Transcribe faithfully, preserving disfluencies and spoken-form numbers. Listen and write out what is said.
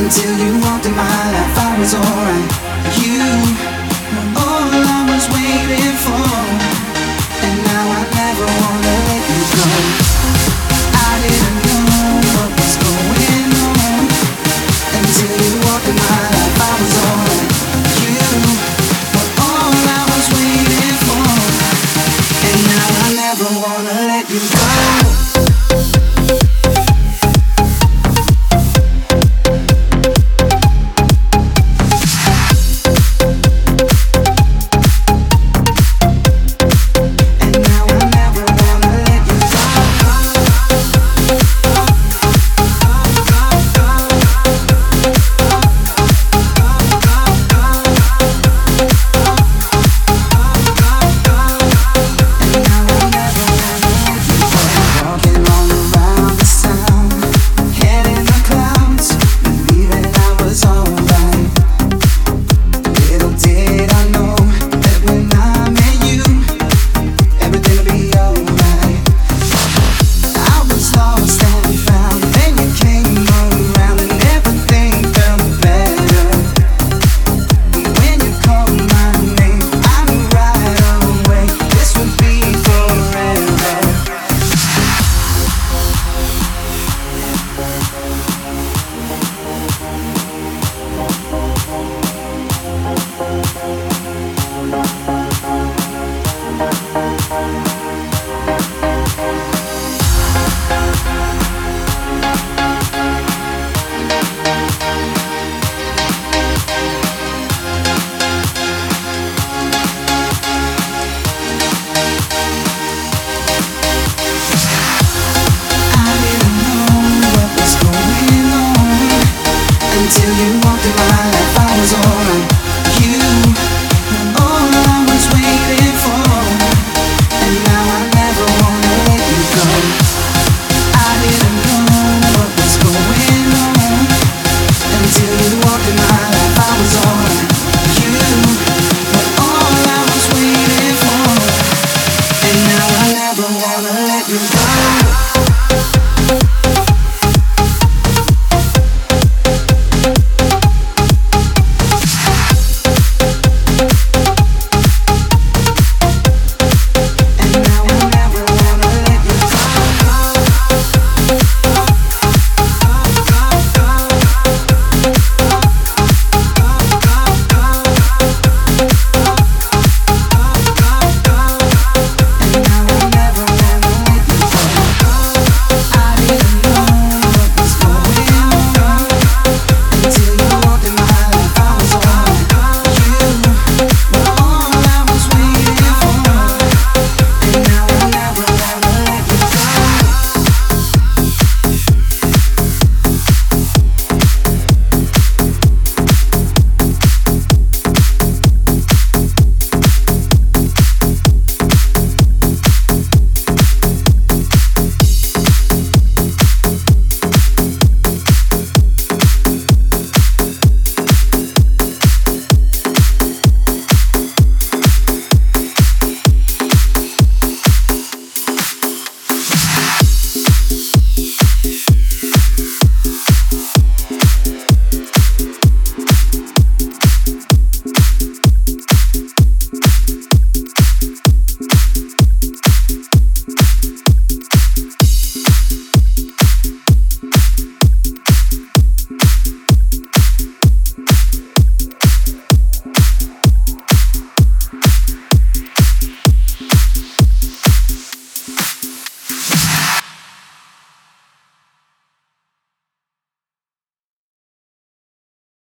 Until you walked in my life, I was alright. You were all I was waiting for, and now I never wanna let you go. I didn't know what was going on until you walked in my life, I was alright. You were all I was waiting for, and now I never wanna let you go. Till you walked in my life, I was alright. You were all I was waiting for, and now I never wanna let you go. I didn't know what was going on until you walked in my life, I was alright. You were all I was waiting for, and now I never wanna let you go.